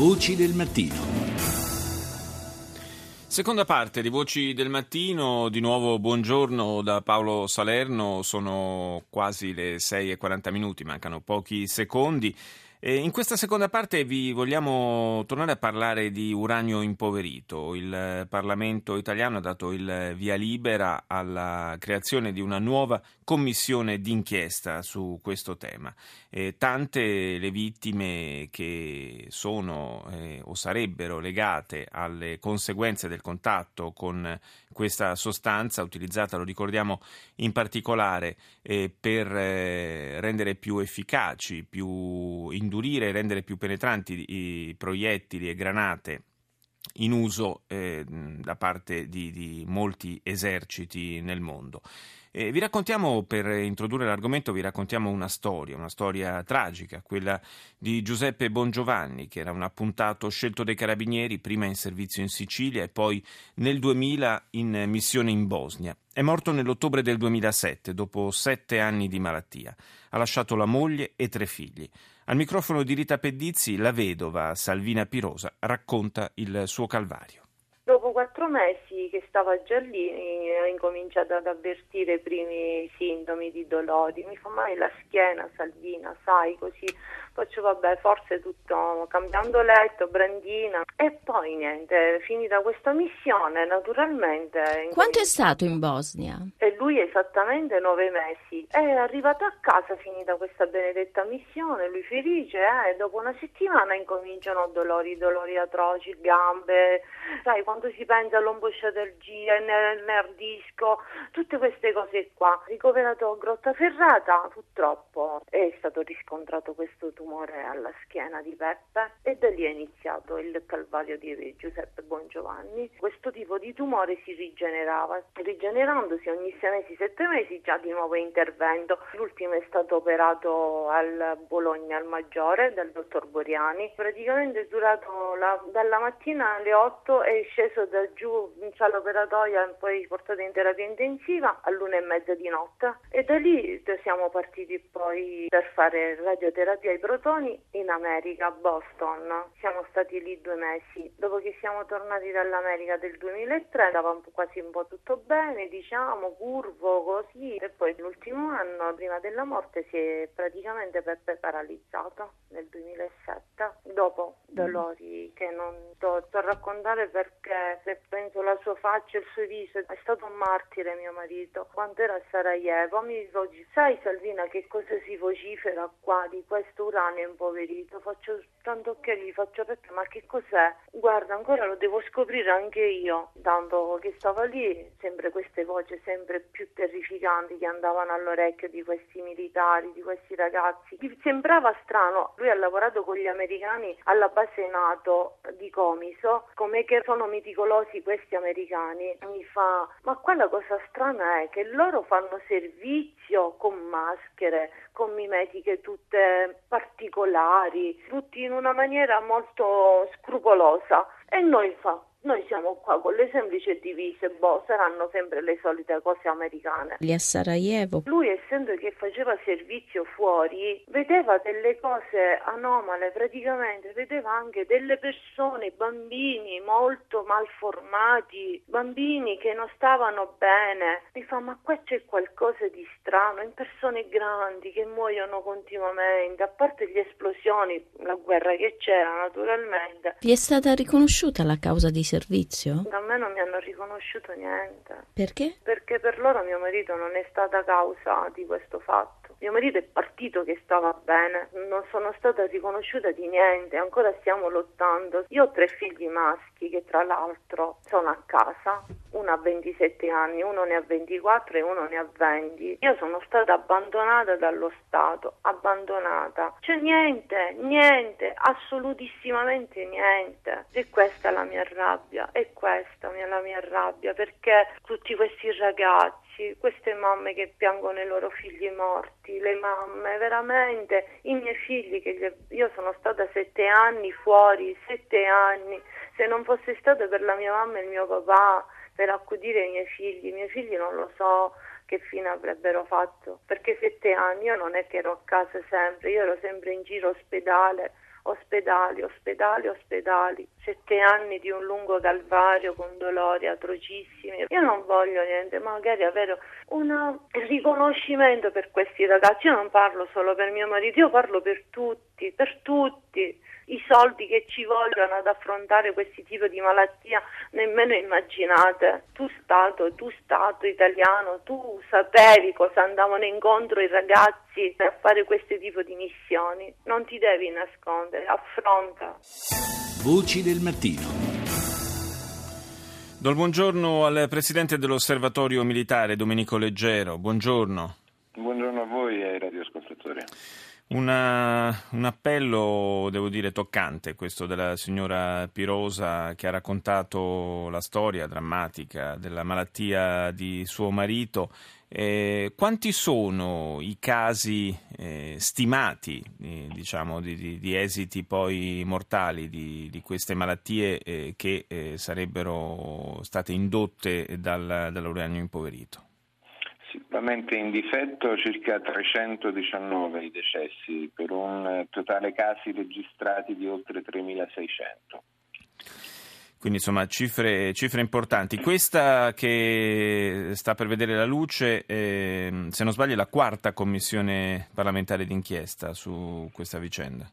Voci del mattino. Seconda parte di Voci del Mattino, di nuovo buongiorno da Paolo Salerno, sono quasi le 6:40, mancano pochi secondi. In questa seconda parte vi vogliamo tornare a parlare di uranio impoverito. Il Parlamento italiano ha dato il via libera alla creazione di una nuova commissione d'inchiesta su questo tema. Tante le vittime che sono o sarebbero legate alle conseguenze del contatto con questa sostanza utilizzata, lo ricordiamo, in particolare per rendere più efficaci, più indurire e rendere più penetranti i proiettili e granate in uso da parte di molti eserciti nel mondo. Vi raccontiamo, per introdurre l'argomento, una storia tragica, quella di Giuseppe Bongiovanni, che era un appuntato scelto dai carabinieri, prima in servizio in Sicilia e poi nel 2000 in missione in Bosnia. È morto nell'ottobre del 2007, dopo 7 anni di malattia. Ha lasciato la moglie e 3 figli. Al microfono di Rita Pedizzi, la vedova Salvina Pirosa racconta il suo calvario. Dopo 4 mesi che stava già lì, ho incominciato ad avvertire i primi sintomi di dolori. Mi fa male la schiena, Salvina, sai, così faccio vabbè, forse tutto, cambiando letto, brandina. E poi niente, finita questa missione, naturalmente... Quanto è stato in Bosnia? E lui esattamente 9 mesi. È arrivato a casa, finita questa benedetta missione, lui felice, e dopo 1 settimana incominciano dolori atroci, gambe, sai, quando si pensa all'ombosciatalgia, nel nerdisco, tutte queste cose qua. Ricoverato a Grotta Ferrata, purtroppo è stato riscontrato questo tumore alla schiena di Peppe, e da lì è iniziato il calvario di Giuseppe Bongiovanni. Questo tipo di tumore si rigenerava, rigenerandosi ogni 6 mesi, 7 mesi già di nuovo intervento. L'ultimo è stato operato al Bologna, al Maggiore, dal dottor Boriani. Praticamente è durato dalla mattina alle 8 e sceso da giù in sala operatoria, poi portato in terapia intensiva all'1:30 di notte, e da lì siamo partiti poi per fare radioterapia ai protoni in America, a Boston. Siamo stati lì 2 mesi. Dopo che siamo tornati dall'America del 2003 andava quasi un po' tutto bene, diciamo, curvo così, e poi l'ultimo anno prima della morte si è praticamente paralizzato nel 2007, dopo dolori che non sto a raccontare, perché se penso alla sua faccia, il suo viso, è stato un martire mio marito. Quando era a Sarajevo mi dice: sai Salvina che cosa si vocifera qua di questo uranio impoverito? Faccio tanto che gli faccio: perché, ma che cos'è? Guarda, ancora lo devo scoprire anche io. Tanto che stava lì, sempre queste voci sempre più terrificanti che andavano all'orecchio di questi militari, di questi ragazzi. Gli sembrava strano, lui ha lavorato con gli americani alla base Nato di Comiso, come che sono meticolosi questi americani. Mi fa: ma qua la cosa strana è che loro fanno servizio con maschere, con mimetiche tutte particolari, tutti in una maniera molto scrupolosa, e noi siamo qua con le semplici divise, saranno sempre le solite cose americane. Lì a Sarajevo. Lui, essendo che faceva servizio fuori, vedeva delle cose anomale, praticamente vedeva anche delle persone, bambini molto malformati, bambini che non stavano bene. Mi fa: ma qua c'è qualcosa di strano, in persone grandi che muoiono continuamente, a parte le esplosioni, la guerra che c'era naturalmente. Gli è stata riconosciuta la causa di servizio? Da me non mi hanno riconosciuto niente. Perché? Perché per loro mio marito non è stata causa di questo fatto. Mio marito è partito che stava bene, non sono stata riconosciuta di niente, ancora stiamo lottando. Io ho 3 figli maschi che tra l'altro sono a casa, uno ha 27 anni, uno ne ha 24 e uno ne ha 20. Io sono stata abbandonata dallo Stato, abbandonata. Cioè niente, assolutissimamente niente. E questa è la mia rabbia, e questa è la mia rabbia, perché tutti questi ragazzi, queste mamme che piangono i loro figli morti, le mamme, veramente, i miei figli, che io sono stata 7 anni fuori, 7 anni, se non fosse stato per la mia mamma e il mio papà per accudire i miei figli non lo so che fine avrebbero fatto, perché 7 anni io non è che ero a casa sempre, io ero sempre in giro ospedale, Ospedali, ospedali, ospedali, 7 anni di un lungo calvario con dolori atrocissimi. Io non voglio niente, magari avere un riconoscimento per questi ragazzi. Io non parlo solo per mio marito, io parlo per tutti. I soldi che ci vogliono ad affrontare questi tipi di malattia nemmeno immaginate. Tu Stato italiano, tu sapevi cosa andavano incontro i ragazzi a fare questo tipo di missioni. Non ti devi nascondere, affronta. Voci del mattino. Do il buongiorno al presidente dell'Osservatorio Militare, Domenico Leggero. Buongiorno. Buongiorno a voi e ai radioascoltatori. Un appello, devo dire, toccante, questo della signora Pirosa, che ha raccontato la storia drammatica della malattia di suo marito. Quanti sono i casi stimati, di esiti poi mortali di queste malattie che sarebbero state indotte dall'uranio impoverito? Sicuramente in difetto circa 319 i decessi, per un totale casi registrati di oltre 3.600. Quindi insomma cifre importanti. Questa che sta per vedere la luce, se non sbaglio, è la 4ª commissione parlamentare d'inchiesta su questa vicenda.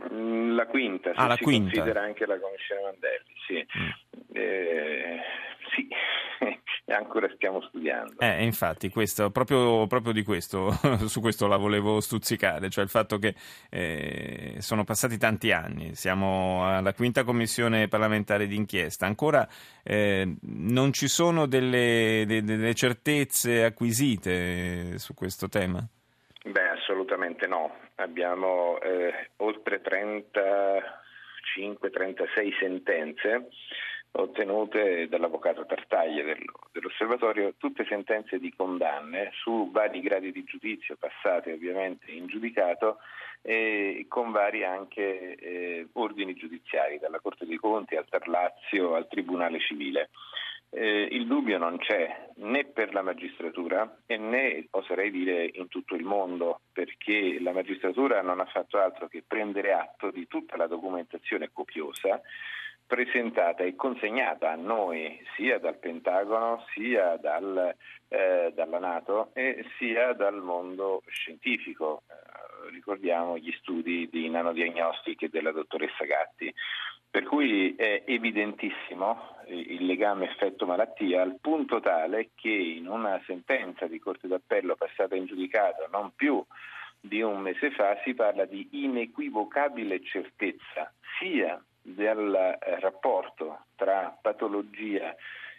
La 5ª, se si considera anche la commissione Mandelli, sì. Sì. E ancora stiamo studiando. Infatti, questo, proprio di questo, su questo la volevo stuzzicare, cioè il fatto che sono passati tanti anni, siamo alla 5ª commissione parlamentare d'inchiesta, ancora non ci sono delle certezze acquisite su questo tema? Beh, assolutamente no. Abbiamo oltre 35-36 sentenze ottenute dall'avvocato Tartaglia dell'Osservatorio, tutte sentenze di condanne su vari gradi di giudizio, passate ovviamente in giudicato, e con vari anche ordini giudiziari, dalla Corte dei Conti al TAR Lazio al Tribunale Civile. Il dubbio non c'è né per la magistratura e né, oserei dire, in tutto il mondo, perché la magistratura non ha fatto altro che prendere atto di tutta la documentazione copiosa presentata e consegnata a noi sia dal Pentagono, sia dalla Nato e sia dal mondo scientifico. Ricordiamo gli studi di nanodiagnostica della dottoressa Gatti, per cui è evidentissimo il legame effetto malattia, al punto tale che in una sentenza di Corte d'Appello passata in giudicato non più di un mese fa si parla di inequivocabile certezza sia del rapporto tra patologia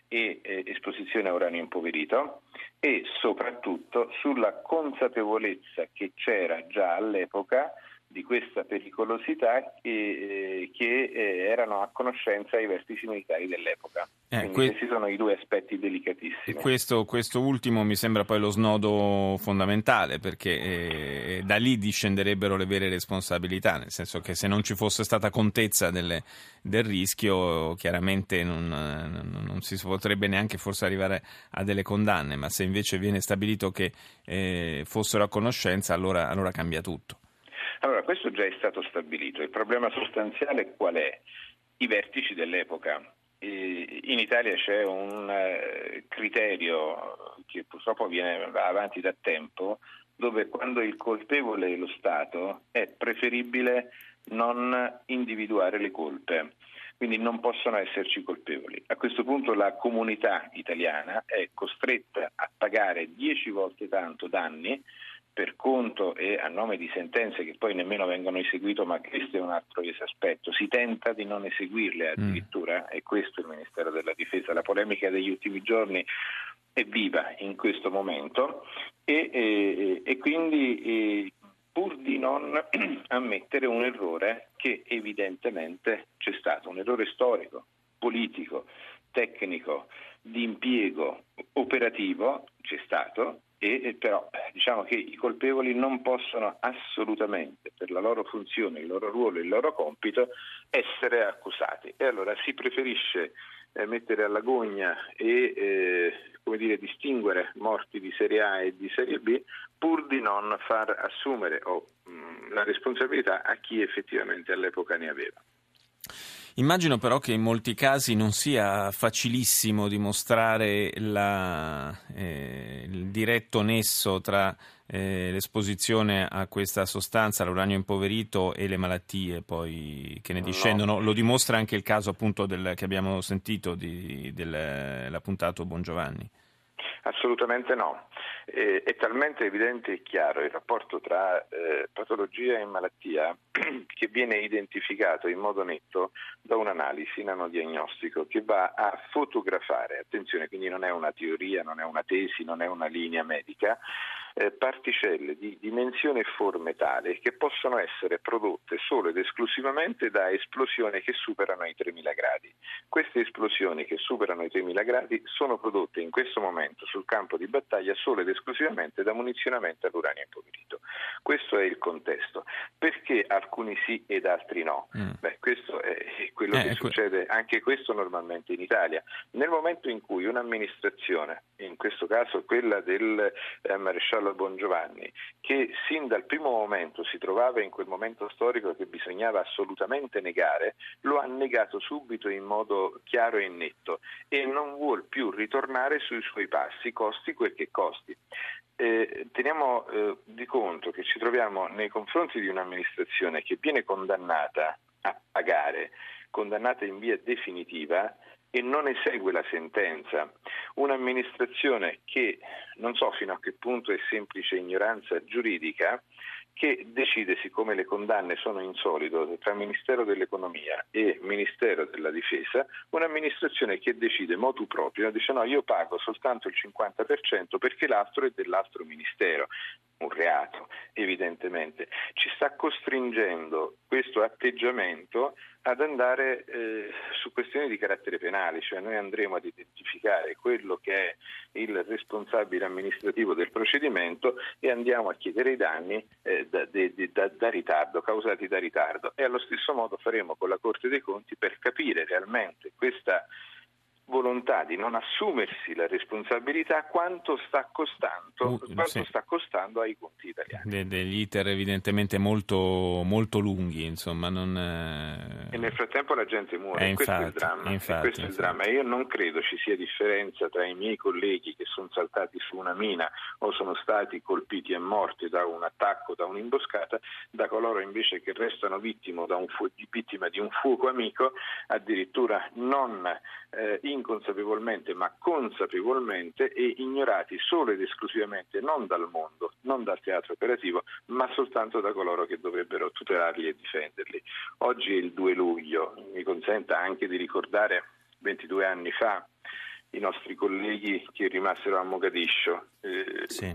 e esposizione a uranio impoverito e soprattutto sulla consapevolezza che c'era già all'epoca di questa pericolosità che erano a conoscenza i vertici militari dell'epoca. Questi sono i due aspetti delicatissimi. Questo ultimo mi sembra poi lo snodo fondamentale, perché da lì discenderebbero le vere responsabilità, nel senso che se non ci fosse stata contezza del rischio, chiaramente non si potrebbe neanche forse arrivare a delle condanne, ma se invece viene stabilito che fossero a conoscenza, allora cambia tutto. Allora, questo già è stato stabilito. Il problema sostanziale qual è? I vertici dell'epoca. In Italia c'è un criterio che purtroppo va avanti da tempo, dove quando il colpevole è lo Stato è preferibile non individuare le colpe. Quindi non possono esserci colpevoli. A questo punto la comunità italiana è costretta a pagare 10 volte tanto danni per conto e a nome di sentenze che poi nemmeno vengono eseguite, ma questo è un altro aspetto. Si tenta di non eseguirle addirittura, e questo è il Ministero della Difesa. La polemica degli ultimi giorni è viva in questo momento e quindi pur di non ammettere un errore che evidentemente c'è stato, un errore storico, politico, tecnico, di impiego operativo c'è stato. E però diciamo che i colpevoli non possono assolutamente, per la loro funzione, il loro ruolo, il loro compito, essere accusati, e allora si preferisce mettere all'agonia e distinguere morti di serie A e di serie B pur di non far assumere la responsabilità a chi effettivamente all'epoca ne aveva. Immagino però che in molti casi non sia facilissimo dimostrare il diretto nesso tra l'esposizione a questa sostanza, l'uranio impoverito, e le malattie poi che ne discendono. No. Lo dimostra anche il caso appunto che abbiamo sentito dell'appuntato Bongiovanni. Assolutamente no. È talmente evidente e chiaro il rapporto tra patologia e malattia che viene identificato in modo netto da un'analisi nanodiagnostico che va a fotografare, attenzione, quindi non è una teoria, non è una tesi, non è una linea medica, particelle di dimensione e forme tale che possono essere prodotte solo ed esclusivamente da esplosioni che superano i 3000 gradi. Queste esplosioni che superano i 3000 gradi sono prodotte in questo momento sul campo di battaglia solo ed esclusivamente da munizionamento all'uranio impoverito. Questo è il contesto. Perché alcuni sì ed altri no? Beh, questo è quello che succede, anche questo normalmente in Italia. Nel momento in cui un'amministrazione, in questo caso quella del maresciallo Bongiovanni, che sin dal primo momento si trovava in quel momento storico che bisognava assolutamente negare, lo ha negato subito in modo chiaro e netto e non vuol più ritornare sui suoi passi, costi quel che costi. Teniamo di conto che ci troviamo nei confronti di un'amministrazione che viene condannata a pagare, condannata in via definitiva, e non esegue la sentenza, un'amministrazione che non so fino a che punto è semplice ignoranza giuridica, che decide, siccome le condanne sono in solido tra Ministero dell'Economia e Ministero della Difesa, un'amministrazione che decide motu proprio, dice no, io pago soltanto il 50% perché l'altro è dell'altro ministero. Un reato, evidentemente. Ci sta costringendo questo atteggiamento ad andare su questioni di carattere penale, cioè noi andremo ad identificare quello che è il responsabile amministrativo del procedimento e andiamo a chiedere i danni da ritardo, causati da ritardo, e allo stesso modo faremo con la Corte dei Conti per capire realmente questa volontà di non assumersi la responsabilità quanto sta costando ai conti italiani. Degli iter evidentemente molto, molto lunghi, insomma. E nel frattempo la gente muore, questo è il dramma. Io non credo ci sia differenza tra i miei colleghi che sono saltati su una mina o sono stati colpiti e morti da un attacco, da un'imboscata, da coloro invece che restano vittima di un fuoco amico, addirittura non inconsapevolmente ma consapevolmente, e ignorati solo ed esclusivamente non dal mondo, non dal teatro operativo, ma soltanto da coloro che dovrebbero tutelarli e difenderli. Oggi è il 2 luglio, mi consenta anche di ricordare 22 anni fa i nostri colleghi che rimasero a Mogadiscio,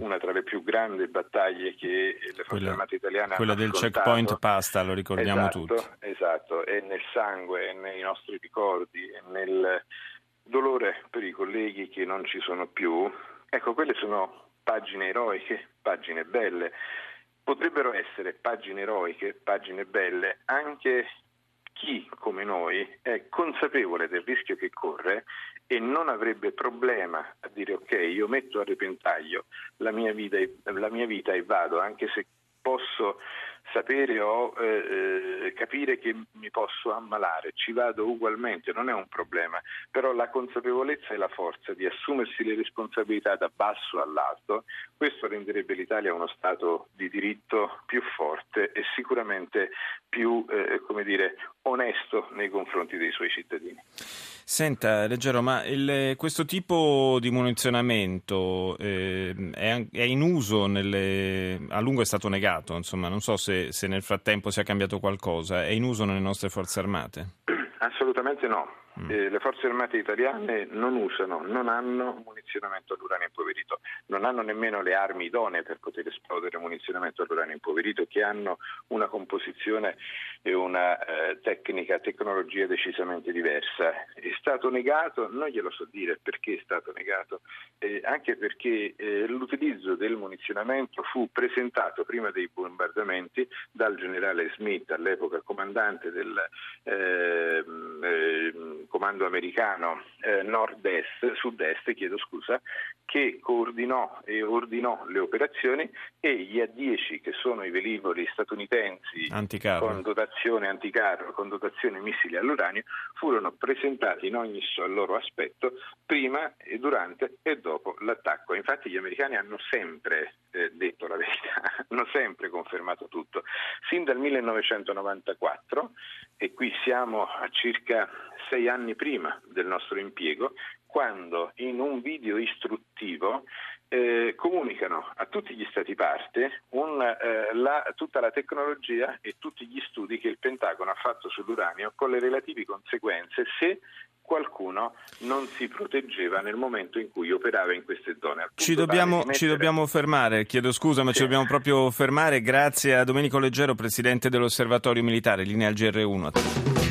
una tra le più grandi battaglie che le Forze Armate italiane hanno affrontato. Quella del checkpoint Pasta, lo ricordiamo tutti. Esatto, è nel sangue, è nei nostri ricordi, è nel dolore per i colleghi che non ci sono più. Ecco, quelle sono pagine eroiche, pagine belle. Potrebbero essere pagine eroiche, pagine belle anche chi, come noi, è consapevole del rischio che corre e non avrebbe problema a dire ok, io metto a repentaglio la mia vita e vado, anche se posso sapere o capire che mi posso ammalare, ci vado ugualmente, non è un problema, però la consapevolezza e la forza di assumersi le responsabilità da basso all'alto, questo renderebbe l'Italia uno Stato di diritto più forte e sicuramente più onesto nei confronti dei suoi cittadini. Senta, Leggero, ma questo tipo di munizionamento è in uso a lungo è stato negato, insomma, non so se nel frattempo sia cambiato qualcosa. È in uso nelle nostre forze armate? Assolutamente no. Le forze armate italiane non usano, non hanno munizionamento all'uranio impoverito, non hanno nemmeno le armi idonee per poter esplodere munizionamento all'uranio impoverito, che hanno una composizione e una tecnologia decisamente diversa. È stato negato, non glielo so dire perché è stato negato, anche perché l'utilizzo del munizionamento fu presentato prima dei bombardamenti dal generale Smith, all'epoca comandante del comando americano sud-est, che coordinò e ordinò le operazioni, e gli A10, che sono i velivoli statunitensi con dotazione missili all'uranio, furono presentati in ogni loro aspetto prima, e durante e dopo l'attacco. Infatti gli americani hanno sempre detto la verità, hanno sempre confermato tutto. Sin dal 1994, e qui siamo a circa 6 anni prima del nostro impiego, quando in un video istruttivo comunicano a tutti gli Stati parte tutta la tecnologia e tutti gli studi che il Pentagono ha fatto sull'uranio, con le relative conseguenze se qualcuno non si proteggeva nel momento in cui operava in queste zone. Ci dobbiamo fermare, chiedo scusa, ma sì, ci dobbiamo proprio fermare. Grazie a Domenico Leggero, presidente dell'Osservatorio Militare. Linea al GR1.